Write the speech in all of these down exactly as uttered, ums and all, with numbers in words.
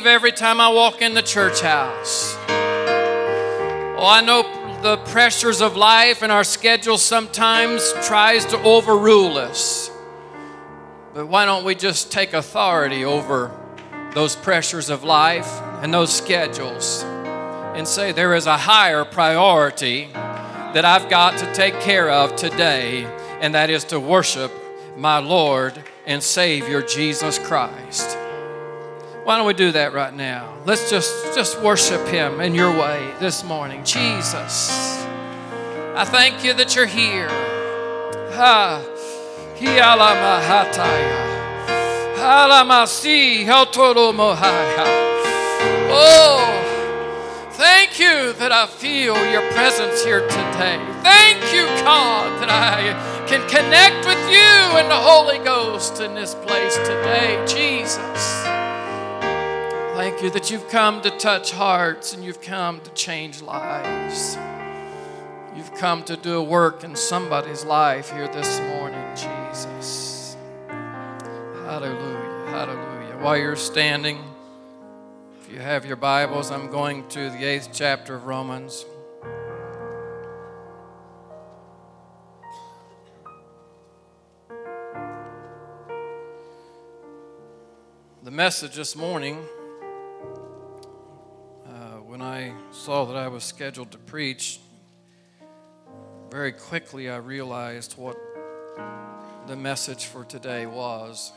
every time I walk in the church house. Oh, I know the pressures of life and our schedule sometimes tries to overrule us. But why don't we just take authority over those pressures of life and those schedules and say there is a higher priority that I've got to take care of today, and that is to worship my Lord and Savior Jesus Christ. Why don't we do that right now? Let's just, just worship Him in your way this morning. Jesus, I thank you that you're here. Ha, hialamahataya, halamasi hotoro mohaya. Oh, thank you that I feel your presence here today. Thank you, God, that I can connect with you and the Holy Ghost in this place today, Jesus. Thank you that you've come to touch hearts and you've come to change lives. You've come to do a work in somebody's life here this morning, Jesus. Hallelujah, hallelujah. While you're standing, if you have your Bibles, I'm going to the eighth chapter of Romans. The message this morning, when I saw that I was scheduled to preach, very quickly I realized what the message for today was,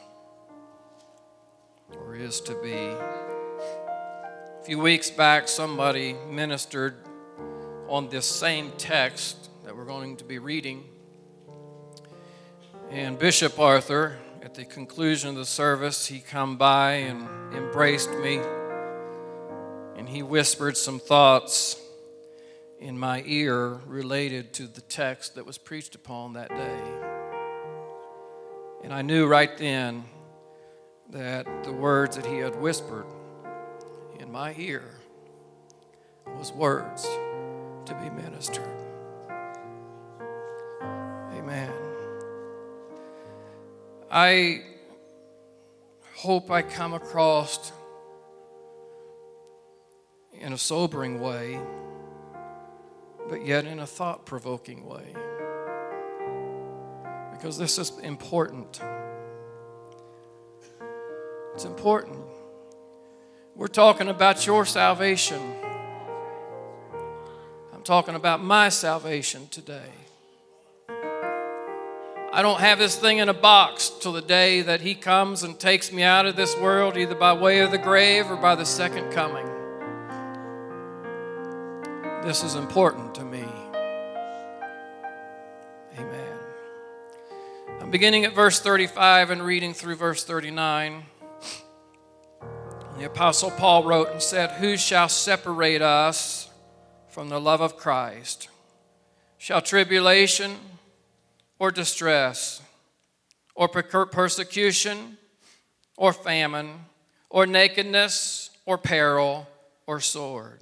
or is to be. A few weeks back, somebody ministered on this same text that we're going to be reading. And Bishop Arthur, at the conclusion of the service, he came by and embraced me. And he whispered some thoughts in my ear related to the text that was preached upon that day. And I knew right then that the words that he had whispered in my ear was words to be ministered. Amen. I hope I come across in a sobering way, but yet in a thought-provoking way, because this is important. It's important. We're talking about your salvation. I'm talking about my salvation today. I don't have this thing in a box till the day that He comes and takes me out of this world, either by way of the grave or by the second coming. This is important to me. Amen. I'm beginning at verse thirty-five and reading through verse thirty-nine. The Apostle Paul wrote and said, "Who shall separate us from the love of Christ? Shall tribulation or distress or persecution or famine or nakedness or peril or sword?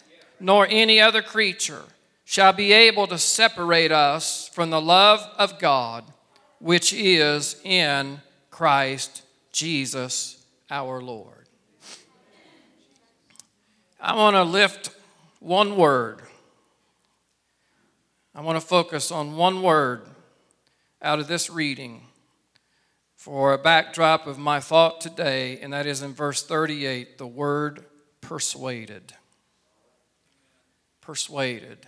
nor any other creature shall be able to separate us from the love of God, which is in Christ Jesus our Lord." I want to lift one word. I want to focus on one word out of this reading for a backdrop of my thought today, and that is in verse thirty-eight, the word persuaded. Persuaded.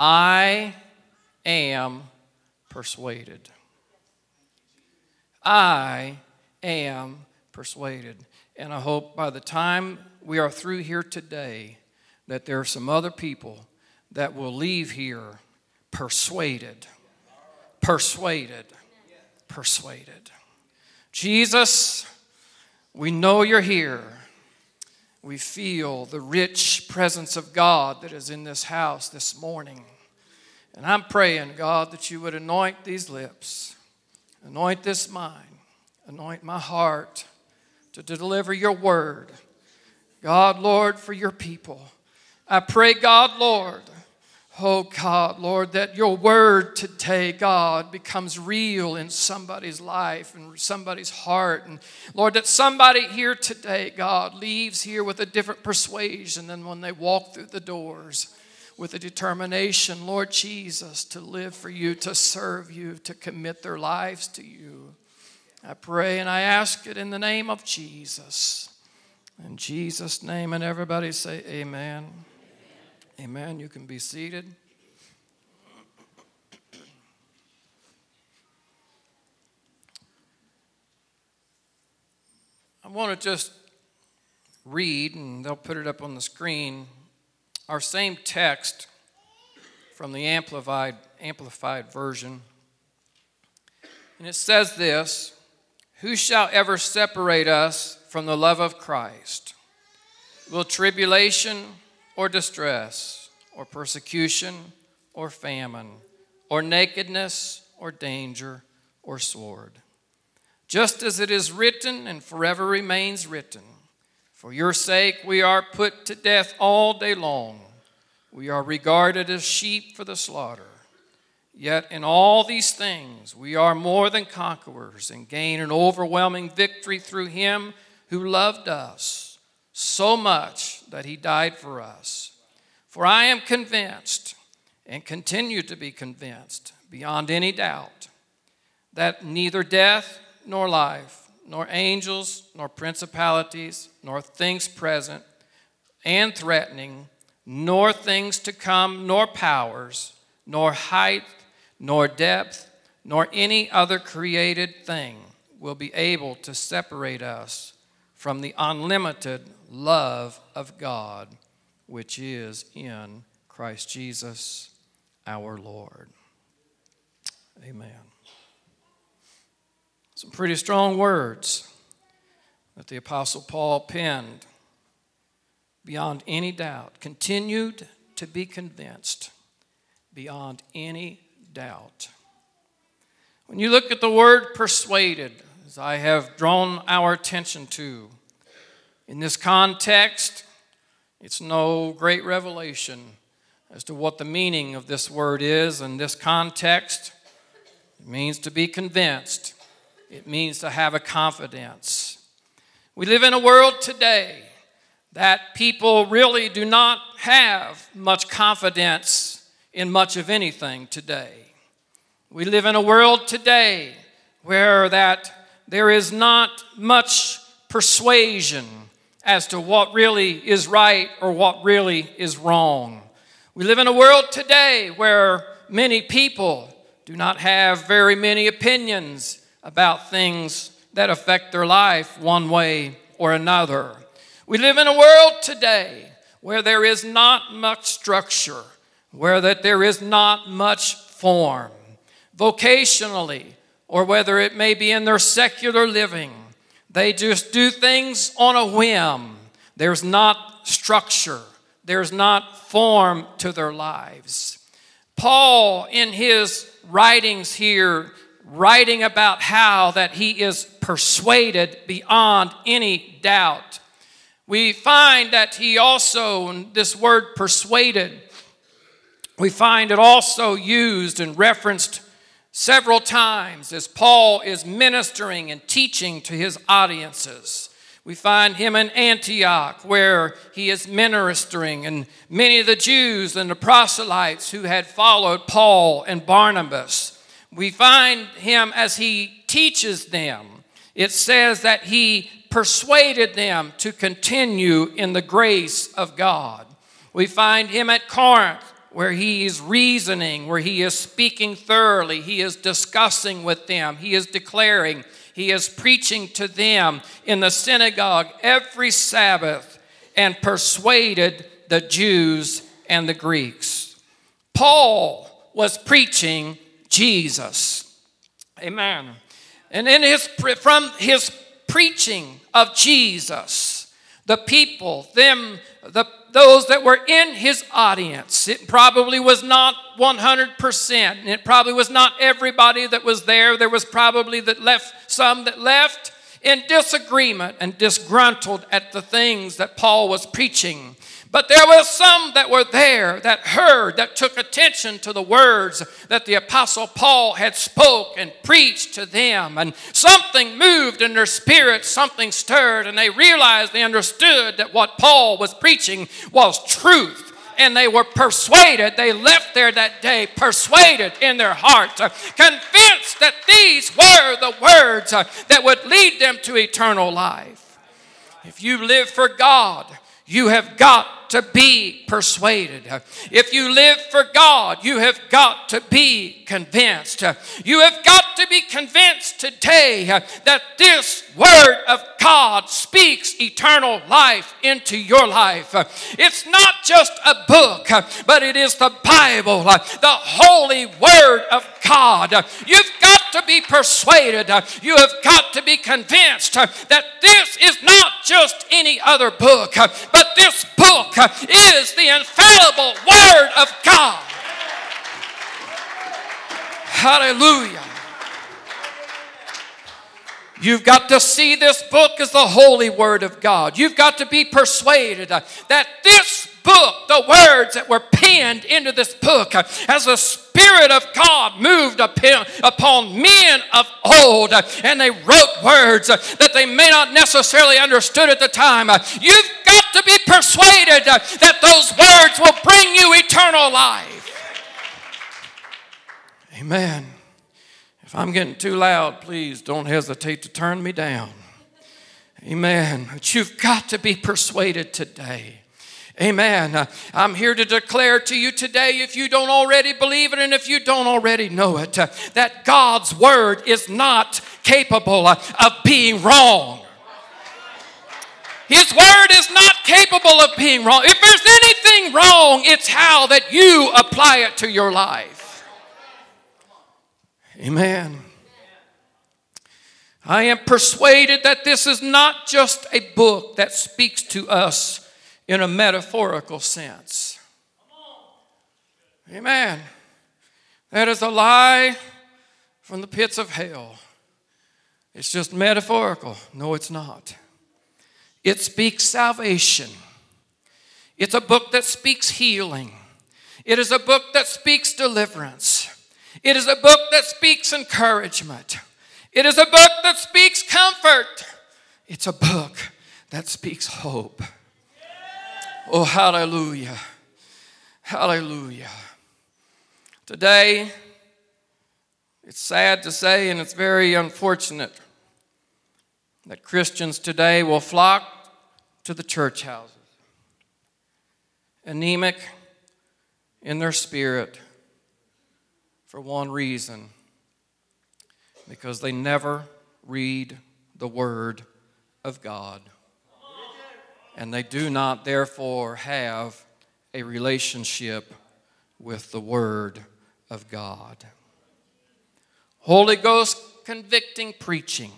I am persuaded. I am persuaded. And I hope by the time we are through here today that there are some other people that will leave here persuaded. Persuaded. Persuaded. Jesus, we know you're here. we feel the rich presence of God that is in this house this morning. And I'm praying, God, that you would anoint these lips, anoint this mind, anoint my heart to deliver your word. God, Lord, for your people. I pray, God, Lord, oh God, Lord, that your word today, God, becomes real in somebody's life and somebody's heart. And Lord, that somebody here today, God, leaves here with a different persuasion than when they walk through the doors, with a determination, Lord Jesus, to live for you, to serve you, to commit their lives to you. I pray and I ask it in the name of Jesus. In Jesus' name, and everybody say amen. Amen. You can be seated. I want to just read, and they'll put it up on the screen, our same text from the Amplified, Amplified Version. And it says this, "Who shall ever separate us from the love of Christ? Will tribulation or distress, or persecution, or famine, or nakedness, or danger, or sword. Just as it is written and forever remains written, for your sake we are put to death all day long. We are regarded as sheep for the slaughter. Yet in all these things we are more than conquerors and gain an overwhelming victory through him who loved us so much that he died for us. For I am convinced, and continue to be convinced, beyond any doubt, that neither death nor life, nor angels, nor principalities, nor things present and threatening, nor things to come, nor powers, nor height, nor depth, nor any other created thing will be able to separate us from the unlimited love of God, which is in Christ Jesus, our Lord." Amen. Some pretty strong words that the Apostle Paul penned. Beyond any doubt, continued to be convinced, beyond any doubt. When you look at the word persuaded, as I have drawn our attention to, in this context, it's no great revelation as to what the meaning of this word is. In this context, it means to be convinced. It means to have a confidence. We live in a world today that people really do not have much confidence in much of anything today. We live in a world today where that there is not much persuasion as to what really is right or what really is wrong. We live in a world today where many people do not have very many opinions about things that affect their life one way or another. We live in a world today where there is not much structure, where that there is not much form, vocationally, or whether it may be in their secular living. They just do things on a whim. There's not structure. There's not form to their lives. Paul, in his writings here, writing about how that he is persuaded beyond any doubt. We find that he also, in this word persuaded, we find it also used and referenced several times as Paul is ministering and teaching to his audiences. We find him in Antioch where he is ministering, and many of the Jews and the proselytes who had followed Paul and Barnabas. We find him as he teaches them. It says that he persuaded them to continue in the grace of God. We find him at Corinth, where he is reasoning, where he is speaking thoroughly, he is discussing with them, he is declaring, he is preaching to them in the synagogue every Sabbath, and persuaded the Jews and the Greeks. Paul was preaching Jesus. Amen. And in his, from his preaching of Jesus, The people, them, the those that were in his audience, it probably was not one hundred percent. It probably was not everybody that was there. There was probably that left some that left in disagreement and disgruntled at the things that Paul was preaching. But there were some that were there, that heard, that took attention to the words that the Apostle Paul had spoke and preached to them. And something moved in their spirit, something stirred, and they realized, they understood that what Paul was preaching was truth. And they were persuaded, they left there that day persuaded in their heart, convinced that these were the words that would lead them to eternal life. If you live for God, you have got to be persuaded. If you live for God, you have got to be convinced. You have got to be convinced today that this word of God speaks eternal life into your life. It's not just a book, but it is the Bible, the holy word of God. You've got to be persuaded. You have got to be convinced that this is not just any other book, but this book is the infallible word of God. Hallelujah. You've got to see this book as the holy word of God. You've got to be persuaded that this book, the words that were penned into this book, as the Spirit of God moved upon men of old, and they wrote words that they may not necessarily understood at the time. You've got to be persuaded that those words will bring you eternal life. Amen. If I'm getting too loud, please don't hesitate to turn me down. Amen. But you've got to be persuaded today. Amen. I'm here to declare to you today, if you don't already believe it and if you don't already know it, that God's word is not capable of being wrong. His word is not capable of being wrong. If there's anything wrong, it's how that you apply it to your life. Amen. I am persuaded that this is not just a book that speaks to us in a metaphorical sense. Amen. That is a lie from the pits of hell. It's just metaphorical. No, it's not. It speaks salvation. It's a book that speaks healing. It is a book that speaks deliverance. It is a book that speaks encouragement. It is a book that speaks comfort. It's a book that speaks hope. Oh, hallelujah. Hallelujah. Today, it's sad to say, and it's very unfortunate, that Christians today will flock to the church houses, anemic in their spirit, for one reason, because they never read the Word of God. And they do not, therefore, have a relationship with the Word of God. Holy Ghost convicting preaching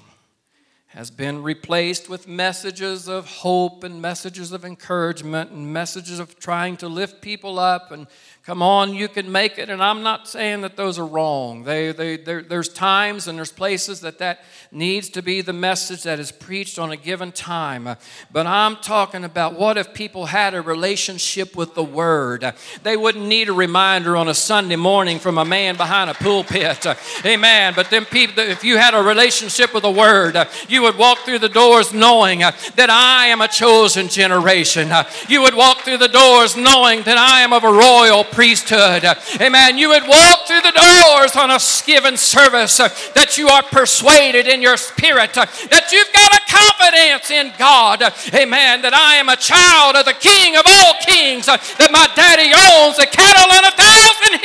has been replaced with messages of hope and messages of encouragement and messages of trying to lift people up and come on, you can make it. And I'm not saying that those are wrong. They, they, there's times and there's places that that needs to be the message that is preached on a given time. But I'm talking about what if people had a relationship with the Word? They wouldn't need a reminder on a Sunday morning from a man behind a pulpit. Amen. But them people, if you had a relationship with the Word, you would walk through the doors knowing that I am a chosen generation. You would walk through the doors knowing that I am of a royal priesthood. Amen. You would walk through the doors on a given service that you are persuaded in your spirit, that you've got a confidence in God. Amen. That I am a child of the King of all kings, that my daddy owns the cattle on a thousand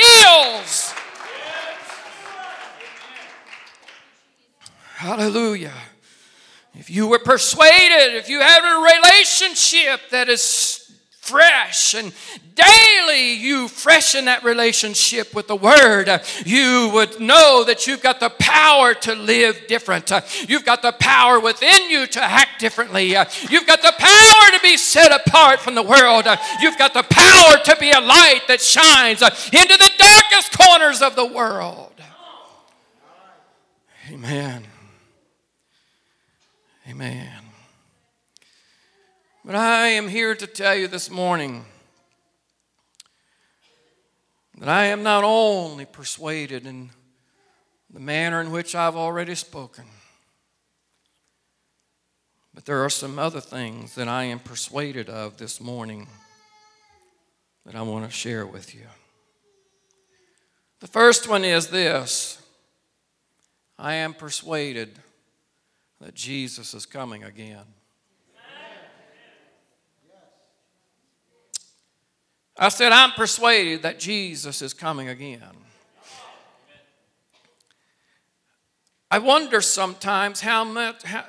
hills. Hallelujah. If you were persuaded, if you had a relationship that is fresh, and daily you freshen that relationship with the Word, you would know that you've got the power to live different. You've got the power within you to act differently. You've got the power to be set apart from the world. You've got the power to be a light that shines into the darkest corners of the world. Amen. Amen. But I am here to tell you this morning that I am not only persuaded in the manner in which I've already spoken, but there are some other things that I am persuaded of this morning that I want to share with you. The first one is this: I am persuaded that Jesus is coming again. I said, I'm persuaded that Jesus is coming again. I wonder sometimes how much, how,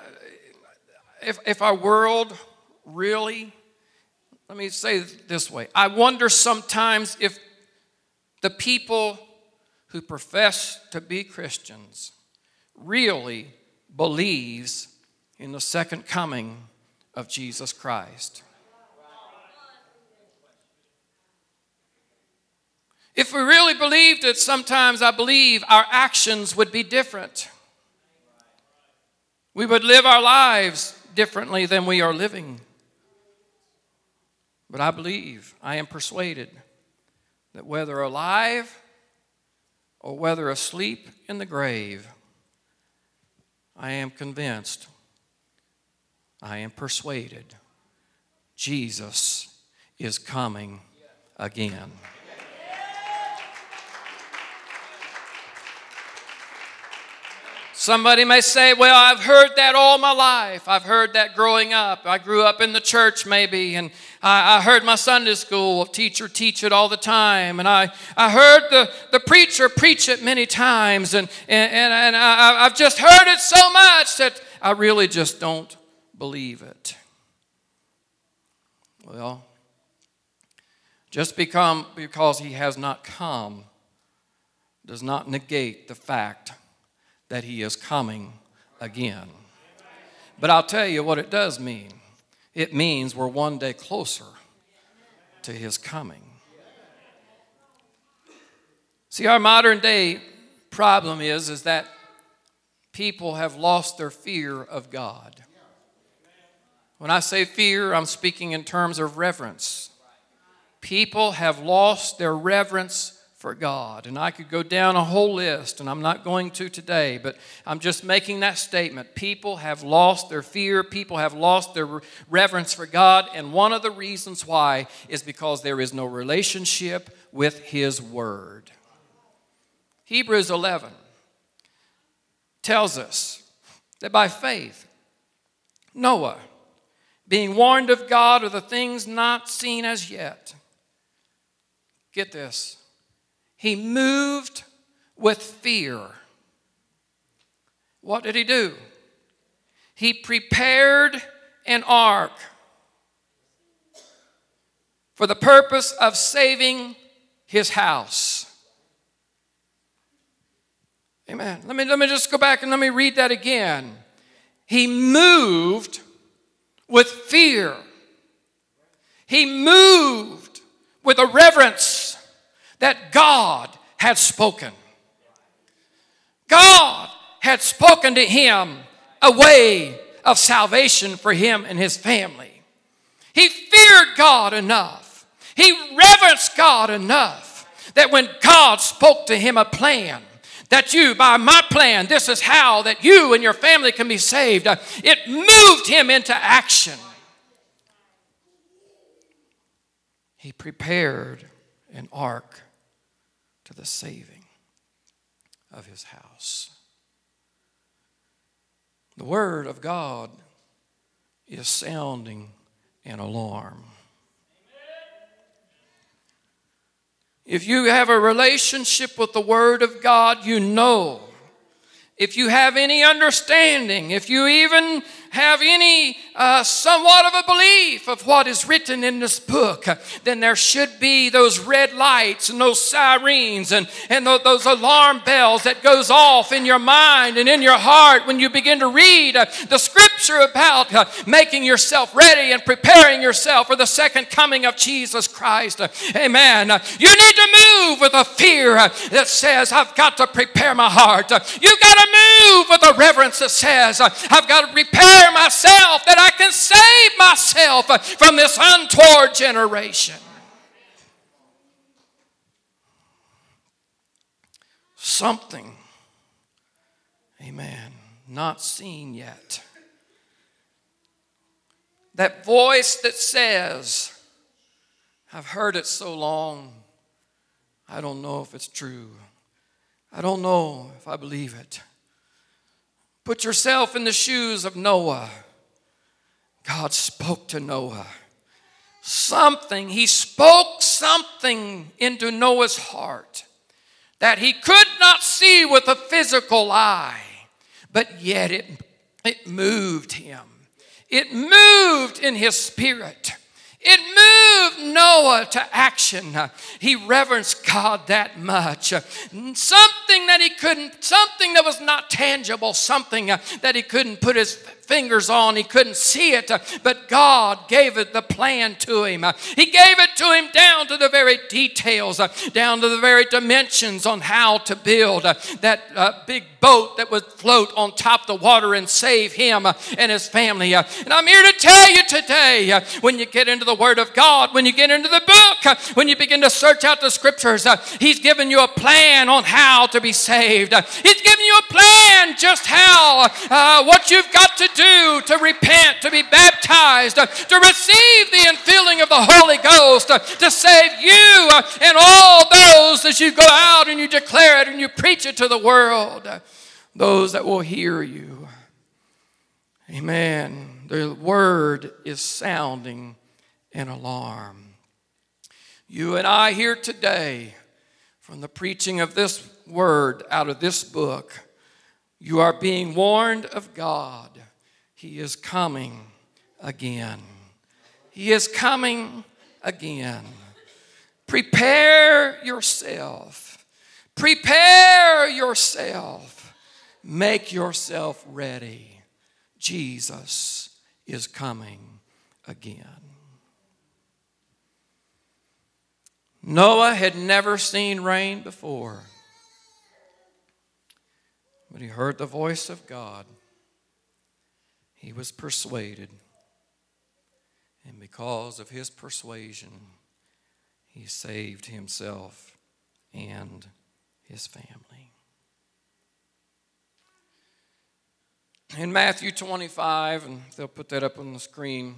if, if our world really, let me say it this way. I wonder sometimes if the people who profess to be Christians really believes in the second coming of Jesus Christ. If we really believed it, sometimes I believe our actions would be different. We would live our lives differently than we are living. But I believe, I am persuaded, that whether alive or whether asleep in the grave, I am convinced, I am persuaded, Jesus is coming again. Somebody may say, well, I've heard that all my life. I've heard that growing up. I grew up in the church maybe, and I, I heard my Sunday school teacher teach it all the time, and I, I heard the, the preacher preach it many times, and, and, and, and I, I've just heard it so much that I really just don't believe it. Well, just become, because he has not come does not negate the fact that he is coming again. But I'll tell you what it does mean. It means we're one day closer to his coming. See, our modern day problem is, is that people have lost their fear of God. When I say fear, I'm speaking in terms of reverence. People have lost their reverence for God. And I could go down a whole list, and I'm not going to today, but I'm just making that statement. People have lost their fear. People have lost their reverence for God. And one of the reasons why is because there is no relationship with His Word. Hebrews eleven tells us that by faith, Noah, being warned of God of the things not seen as yet, get this, he moved with fear. What did he do? He prepared an ark for the purpose of saving his house. Amen. Let me, let me just go back and let me read that again. He moved with fear. He moved with a reverence that God had spoken. God had spoken to him a way of salvation for him and his family. He feared God enough. He reverenced God enough that when God spoke to him a plan, that you, by my plan, this is how that you and your family can be saved, it moved him into action. He prepared an ark to the saving of his house. The Word of God is sounding an alarm. If you have a relationship with the Word of God, you know. If you have any understanding, if you even have any uh, somewhat of a belief of what is written in this book, then there should be those red lights and those sirens and, and th- those alarm bells that goes off in your mind and in your heart when you begin to read uh, the scripture about uh, making yourself ready and preparing yourself for the second coming of Jesus Christ. Uh, amen. Uh, you need to move with a fear uh, that says, I've got to prepare my heart. Uh, you got to move with a reverence that says, I've got to prepare myself that I can save myself from this untoward generation. Something, amen, not seen yet. That voice that says, I've heard it so long, I don't know if it's true. I don't know if I believe it. Put yourself in the shoes of Noah. God spoke to Noah. Something, he spoke something into Noah's heart that he could not see with a physical eye, but yet it, it moved him. It moved in his spirit. It moved Noah to action. He reverenced God that much. Something that he couldn't, something that was not tangible, something that he couldn't put his fingers on, he couldn't see it, but God gave it the plan to him. He gave it to him down to the very details, down to the very dimensions on how to build that uh, big boat that would float on top of the water and save him and his family. And I'm here to tell you today, when you get into the Word of God, when you get into the book, when you begin to search out the Scriptures, He's given you a plan on how to be saved. He's given you a plan just how, uh, what you've got to do Do, to repent, to be baptized, uh, to receive the infilling of the Holy Ghost, uh, to save you uh, and all those as you go out and you declare it and you preach it to the world, uh, those that will hear you. Amen. The word is sounding an alarm. You and I here today, from the preaching of this word out of this book, you are being warned of God. He is coming again. He is coming again. Prepare yourself. Prepare yourself. Make yourself ready. Jesus is coming again. Noah had never seen rain before, but he heard the voice of God. He was persuaded, and because of his persuasion, he saved himself and his family. In Matthew twenty-five, and they'll put that up on the screen,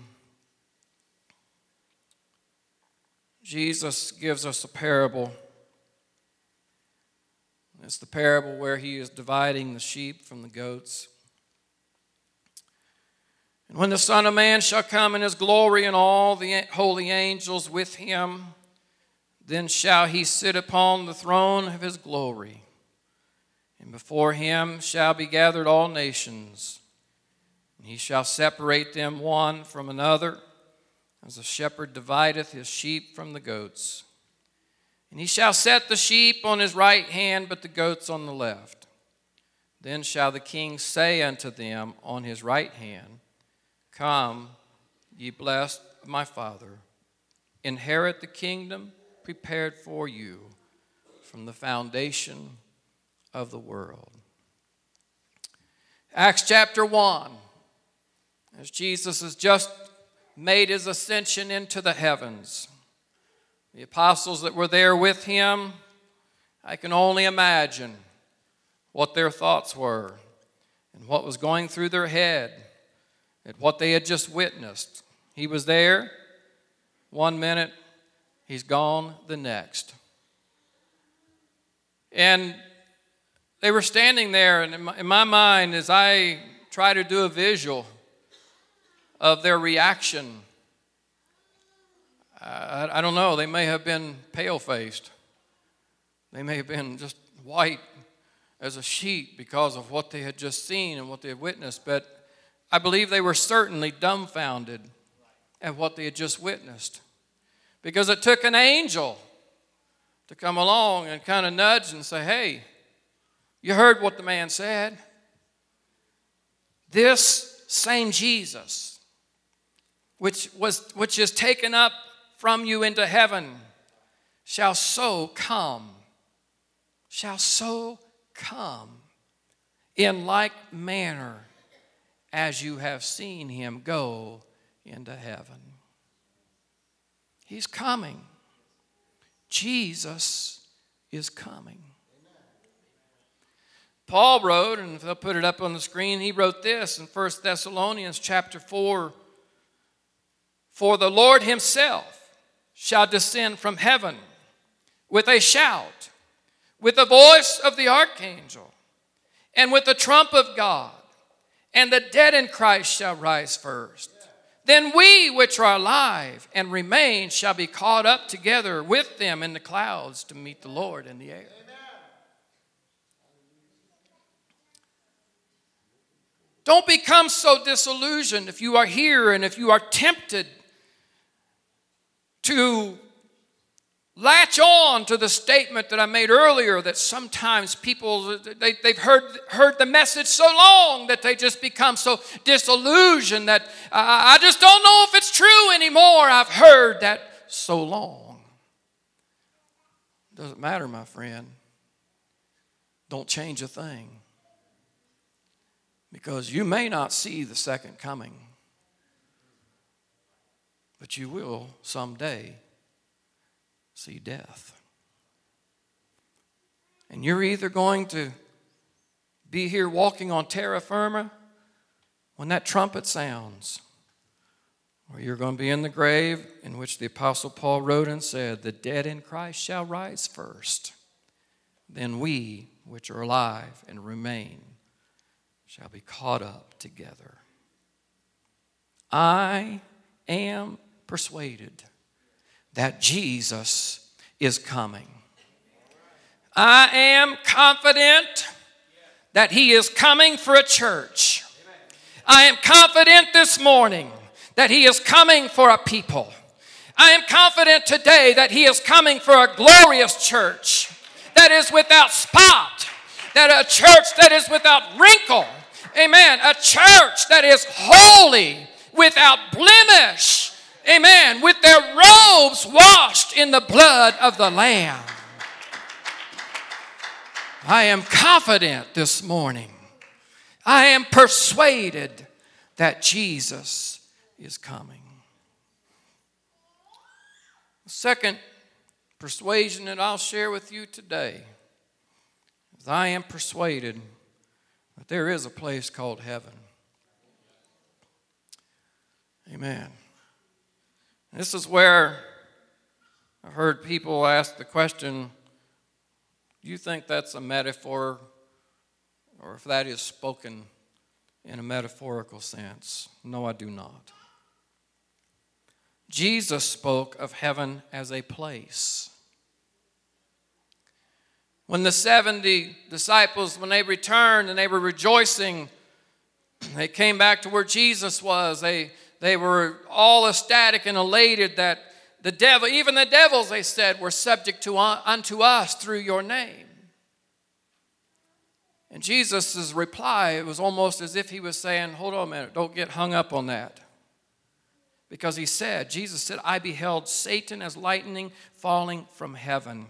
Jesus gives us a parable. It's the parable where he is dividing the sheep from the goats. When the Son of Man shall come in his glory and all the holy angels with him, then shall he sit upon the throne of his glory. And before him shall be gathered all nations. And he shall separate them one from another, as a shepherd divideth his sheep from the goats. And he shall set the sheep on his right hand, but the goats on the left. Then shall the King say unto them on his right hand, Come, ye blessed of my Father, inherit the kingdom prepared for you from the foundation of the world. Acts chapter one, as Jesus has just made his ascension into the heavens, the apostles that were there with him, I can only imagine what their thoughts were and what was going through their head at what they had just witnessed. He was there one minute, he's gone the next. And they were standing there, and in my, in my mind, as I try to do a visual of their reaction, I, I don't know, they may have been pale-faced. They may have been just white as a sheet because of what they had just seen and what they had witnessed, but I believe they were certainly dumbfounded at what they had just witnessed, because it took an angel to come along and kind of nudge and say, hey, you heard what the man said. This same Jesus, which was which is taken up from you into heaven, shall so come, shall so come in like manner as you have seen him go into heaven. He's coming. Jesus is coming. Paul wrote, and if they'll put it up on the screen, he wrote this in First Thessalonians chapter four. For the Lord himself shall descend from heaven with a shout, with the voice of the archangel, and with the trump of God, and the dead in Christ shall rise first. Then we which are alive and remain shall be caught up together with them in the clouds to meet the Lord in the air. Amen. Don't become so disillusioned if you are here and if you are tempted to latch on to the statement that I made earlier, that sometimes people, they, they've heard, heard the message so long that they just become so disillusioned that uh, I just don't know if it's true anymore. I've heard that so long. Doesn't matter, my friend. Don't change a thing, because you may not see the second coming, but you will someday see death. And you're either going to be here walking on terra firma when that trumpet sounds, or you're going to be in the grave in which the Apostle Paul wrote and said, the dead in Christ shall rise first. Then we, which are alive and remain, shall be caught up together. I am persuaded that Jesus is coming. I am confident that he is coming for a church. I am confident this morning that he is coming for a people. I am confident today that he is coming for a glorious church that is without spot, that a church that is without wrinkle. Amen. A church that is holy, without blemish. Amen. With their robes washed in the blood of the Lamb. I am confident this morning. I am persuaded that Jesus is coming. The second persuasion that I'll share with you today is I am persuaded that there is a place called heaven. Amen. This is where I heard people ask the question, do you think that's a metaphor, or if that is spoken in a metaphorical sense? No, I do not. Jesus spoke of heaven as a place. When the seventy disciples, when they returned and they were rejoicing, they came back to where Jesus was. They They were all ecstatic and elated that the devil, even the devils, they said, were subject to unto us through your name. And Jesus' reply, it was almost as if he was saying, hold on a minute, don't get hung up on that. Because he said, Jesus said, I beheld Satan as lightning falling from heaven.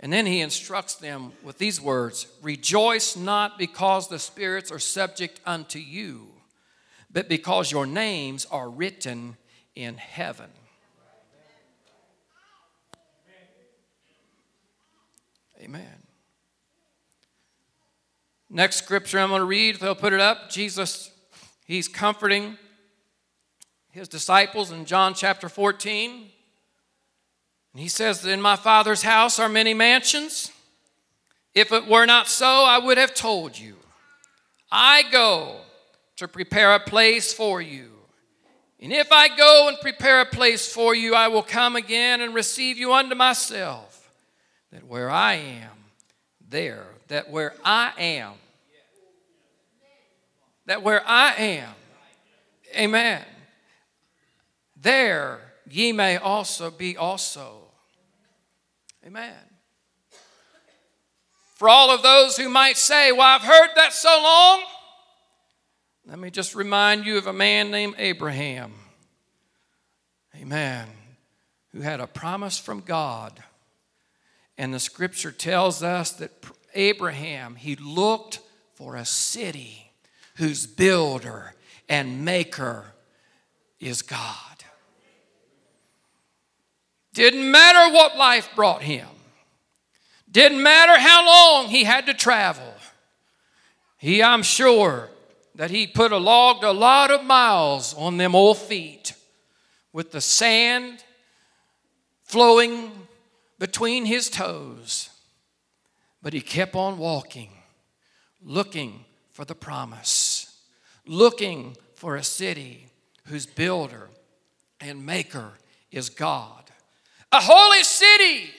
And then he instructs them with these words, rejoice not because the spirits are subject unto you, but because your names are written in heaven. Amen. Next scripture I'm going to read, if they'll put it up. Jesus, he's comforting his disciples in John chapter fourteen. And he says, in my Father's house are many mansions. If it were not so, I would have told you. I go to prepare a place for you. And if I go and prepare a place for you, I will come again and receive you unto myself, that where I am, there, that where I am, that where I am, amen, there ye may also be also. Amen. For all of those who might say, well, I've heard that so long, let me just remind you of a man named Abraham. Amen. Who had a promise from God. And the scripture tells us that Abraham, he looked for a city whose builder and maker is God. Didn't matter what life brought him. Didn't matter how long he had to travel. He, I'm sure, that he put a logged a lot of miles on them old feet with the sand flowing between his toes. But he kept on walking, looking for the promise, looking for a city whose builder and maker is God. A holy city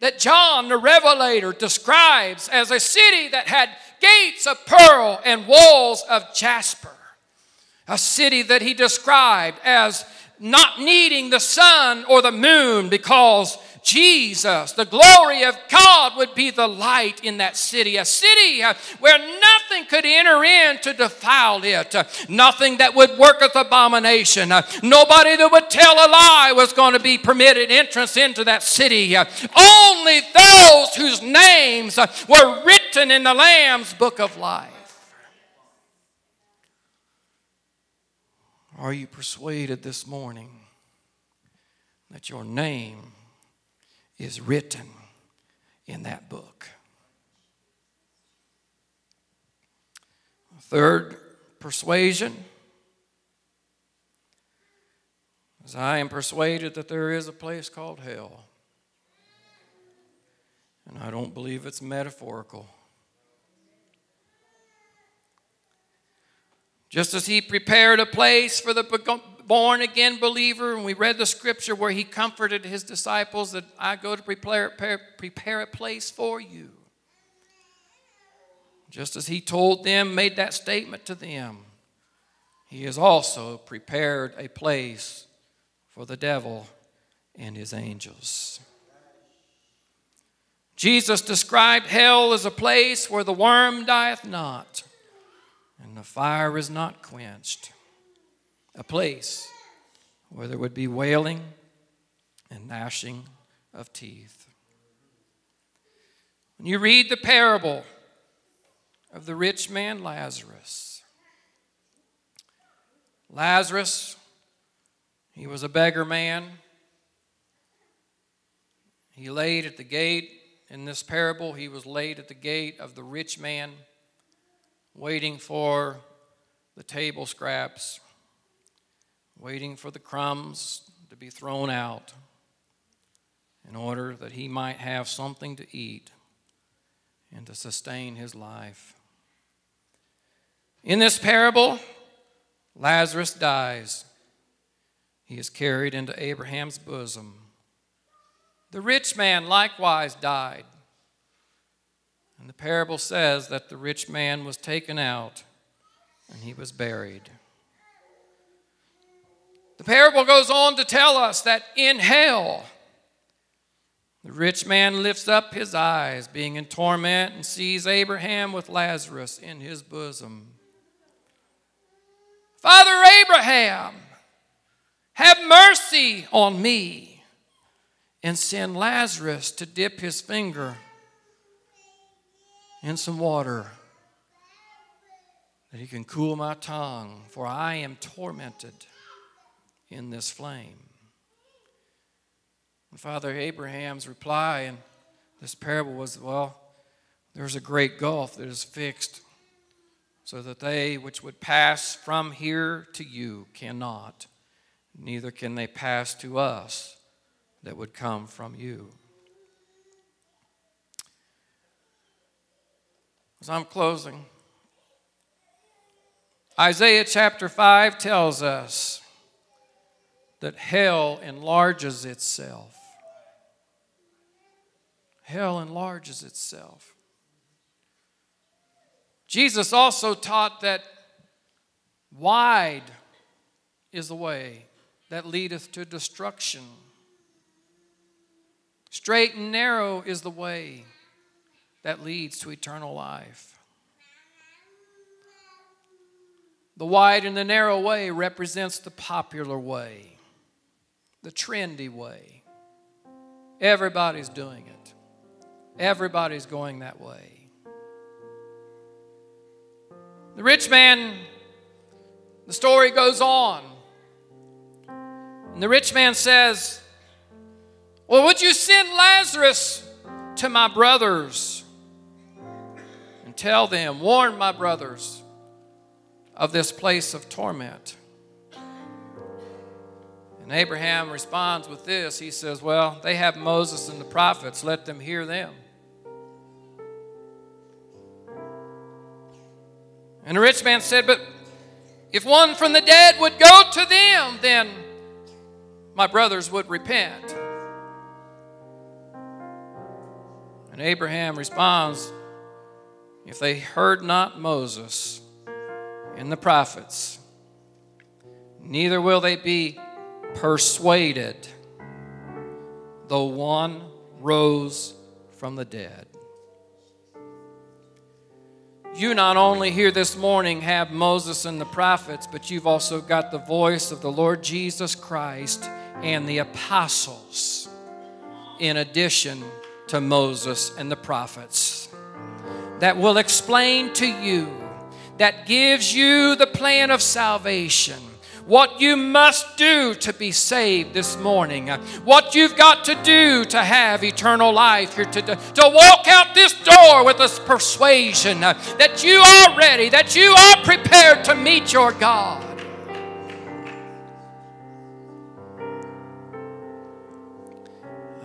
that John the Revelator describes as a city that had gates of pearl and walls of jasper. A city that he described as not needing the sun or the moon because Jesus, the glory of God, would be the light in that city. A city where nothing could enter in to defile it. Nothing that would worketh abomination. Nobody that would tell a lie was going to be permitted entrance into that city. Only those whose names were written in the Lamb's book of life. Are you persuaded this morning that your name is written in that book? Third persuasion is I am persuaded that there is a place called hell. And I don't believe it's metaphorical. Just as he prepared a place for the born-again believer, and we read the scripture where he comforted his disciples that I go to prepare, prepare a place for you. Just as he told them, made that statement to them, he has also prepared a place for the devil and his angels. Jesus described hell as a place where the worm dieth not and the fire is not quenched. A place where there would be wailing and gnashing of teeth. When you read the parable of the rich man Lazarus, Lazarus, he was a beggar man. He laid at the gate, in this parable, he was laid at the gate of the rich man, waiting for the table scraps, waiting for the crumbs to be thrown out in order that he might have something to eat and to sustain his life. In this parable, Lazarus dies. He is carried into Abraham's bosom. The rich man likewise died. And the parable says that the rich man was taken out and he was buried. The parable goes on to tell us that in hell, the rich man lifts up his eyes, being in torment, and sees Abraham with Lazarus in his bosom. Father Abraham, have mercy on me, and send Lazarus to dip his finger in some water that he can cool my tongue, for I am tormented in this flame. And Father Abraham's reply in this parable was, well, there's a great gulf that is fixed so that they which would pass from here to you cannot, neither can they pass to us that would come from you. As I'm closing, Isaiah chapter five tells us that hell enlarges itself. Hell enlarges itself. Jesus also taught that Wide is the way that leadeth to destruction. Straight and narrow is the way that leads to eternal life. The wide and the narrow way represents the popular way, the trendy way. Everybody's doing it. Everybody's going that way. The rich man, the story goes on. And the rich man says, well, would you send Lazarus to my brothers and tell them, warn my brothers of this place of torment? And Abraham responds with this. He says, well, they have Moses and the prophets. Let them hear them. And the rich man said, but if one from the dead would go to them, then my brothers would repent. And Abraham responds, if they heard not Moses and the prophets, neither will they be persuaded, though one rose from the dead. You not only here this morning have Moses and the prophets, but you've also got the voice of the Lord Jesus Christ and the apostles in addition to Moses and the prophets that will explain to you, that gives you the plan of salvation. What you must do to be saved this morning. What you've got to do to have eternal life here today. To walk out this door with this persuasion that you are ready, that you are prepared to meet your God.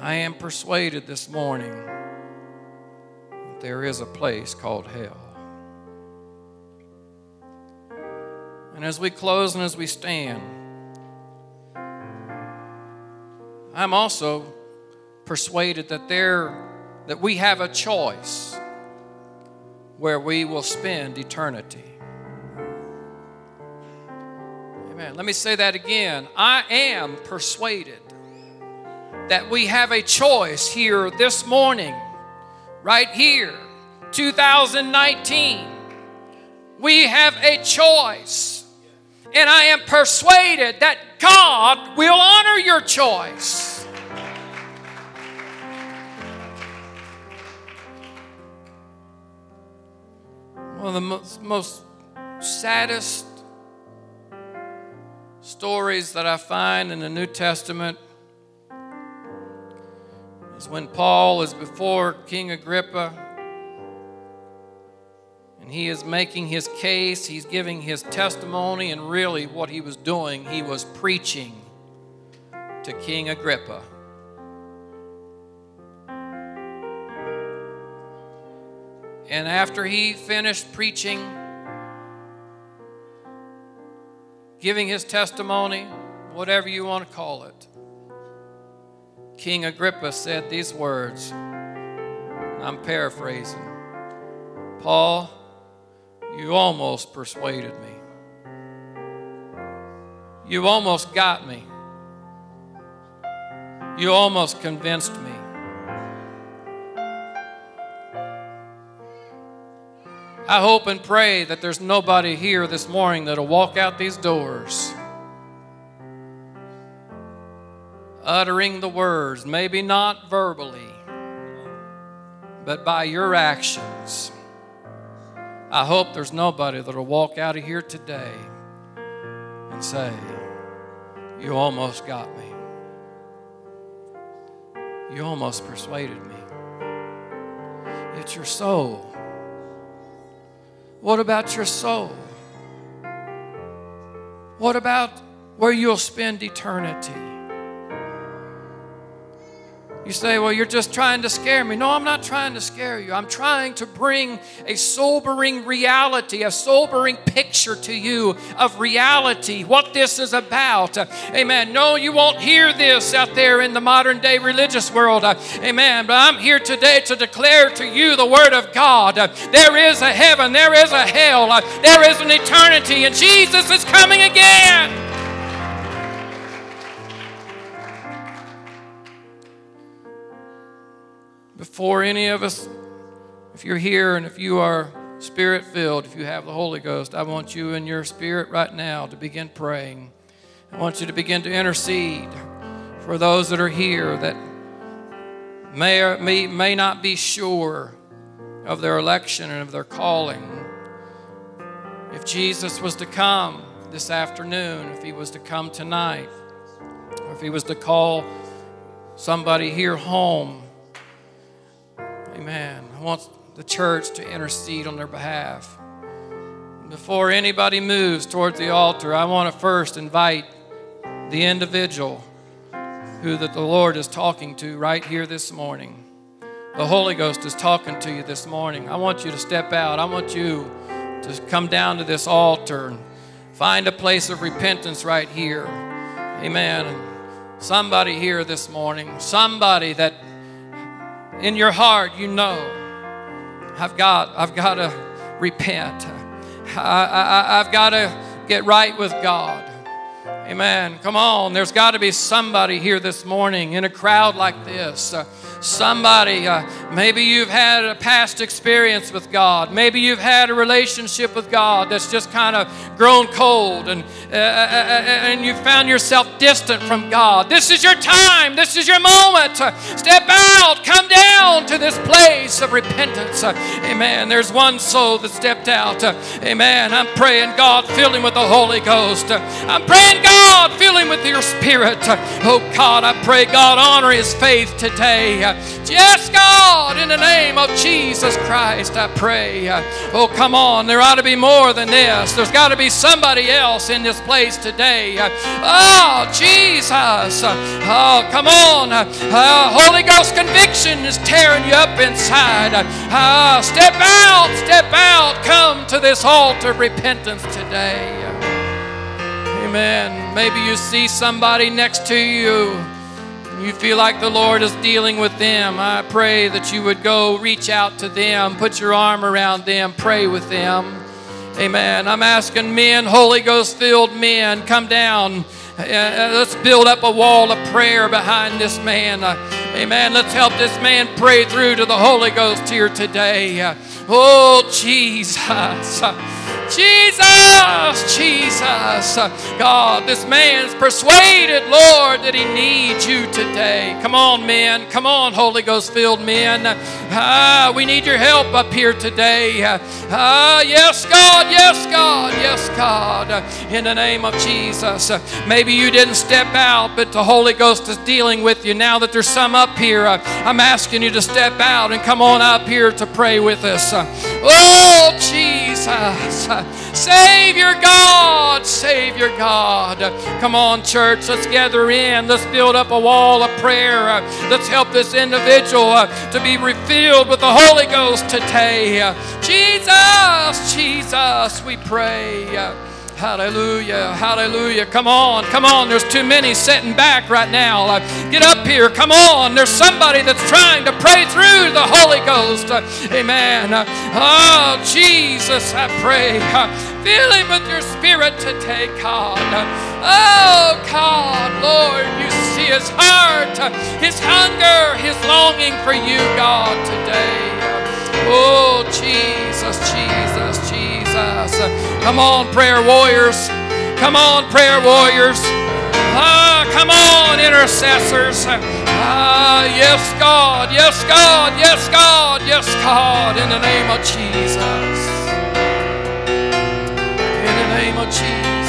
I am persuaded this morning that there is a place called hell. And as we close and as we stand, I'm also persuaded that there, that we have a choice where we will spend eternity. Amen. Let me say that again. I am persuaded that we have a choice here this morning, right here, two thousand nineteen. We have a choice. And I am persuaded that God will honor your choice. One of the most, most saddest stories that I find in the New Testament is when Paul is before King Agrippa. He is making his case. He's giving his testimony. And really what he was doing, he was preaching to King Agrippa. And after he finished preaching, giving his testimony, whatever you want to call it, King Agrippa said these words. I'm paraphrasing. Paul, you almost persuaded me. You almost got me. You almost convinced me. I hope and pray that there's nobody here this morning that'll walk out these doors uttering the words, maybe not verbally, but by your actions. I hope there's nobody that'll walk out of here today and say, you almost got me. You almost persuaded me. It's your soul. What about your soul? What about where you'll spend eternity? You say, well, you're just trying to scare me. No, I'm not trying to scare you. I'm trying to bring a sobering reality, a sobering picture to you of reality, what this is about. Amen. No, you won't hear this out there in the modern day religious world. Amen. But I'm here today to declare to you the word of God. There is a heaven. There is a hell. There is an eternity. And Jesus is coming again. Before any of us, if you're here and if you are Spirit-filled, if you have the Holy Ghost, I want you in your spirit right now to begin praying. I want you to begin to intercede for those that are here that may, or may, may not be sure of their election and of their calling. If Jesus was to come this afternoon, if he was to come tonight, or if he was to call somebody here home, amen. I want the church to intercede on their behalf. Before anybody moves towards the altar, I want to first invite the individual who that the Lord is talking to right here this morning. The Holy Ghost is talking to you this morning. I want you to step out. I want you to come down to this altar and find a place of repentance right here. Amen. Somebody here this morning, somebody that in your heart, you know, I've got, I've got to repent. I, I, I've got to get right with God. Amen. Come on. There's got to be somebody here this morning in a crowd like this. Uh, somebody, uh, maybe you've had a past experience with God. Maybe you've had a relationship with God that's just kind of grown cold and, uh, and you found yourself distant from God. This is your time. This is your moment. Step out. Come down to this place of repentance. Amen. There's one soul that stepped out. Amen. I'm praying, God, fill him with the Holy Ghost. I'm praying, God, fill him with your Spirit. Oh, God, I pray, God, honor his faith today. Yes, God, in the name of Jesus Christ, I pray. Oh, come on. There ought to be more than this. There's got to be somebody else in this place today. Oh, Jesus. Oh, come on. Oh, Holy Ghost conviction is tearing you up inside. Oh, step out. Step out. Come to this altar of repentance today. Amen. Maybe you see somebody next to you. You feel like the Lord is dealing with them. I pray that you would go reach out to them, put your arm around them, pray with them. Amen. I'm asking men, Holy Ghost-filled men, come down. Uh, let's build up a wall of prayer behind this man. Uh, amen. Let's help this man pray through to the Holy Ghost here today. Uh, oh, Jesus. Jesus, Jesus, God, this man's persuaded, Lord, that he needs you today. Come on, men. Come on, Holy Ghost-filled men. Ah, we need your help up here today. Ah, yes, God, yes, God, yes, God. In the name of Jesus. Maybe you didn't step out, but the Holy Ghost is dealing with you. Now that there's some up here, I'm asking you to step out and come on up here to pray with us. Oh, Jesus. Savior God, Savior God. Come on, church, let's gather in. Let's build up a wall of prayer. Let's help this individual to be refilled with the Holy Ghost today. Jesus, Jesus, we pray. Hallelujah, hallelujah. Come on, come on. There's too many sitting back right now. Uh, get up here, come on. There's somebody that's trying to pray through the Holy Ghost. Uh, amen. Uh, oh, Jesus, I pray. Uh, fill him with your Spirit today, God. Uh, oh, God, Lord, you see his heart, uh, his hunger, his longing for you, God, today. Uh, oh, Jesus, Jesus, Jesus. Come on, prayer warriors. Come on, prayer warriors. Ah, come on, intercessors. Ah, yes, God, yes, God, yes, God, yes, God, in the name of Jesus. In the name of Jesus.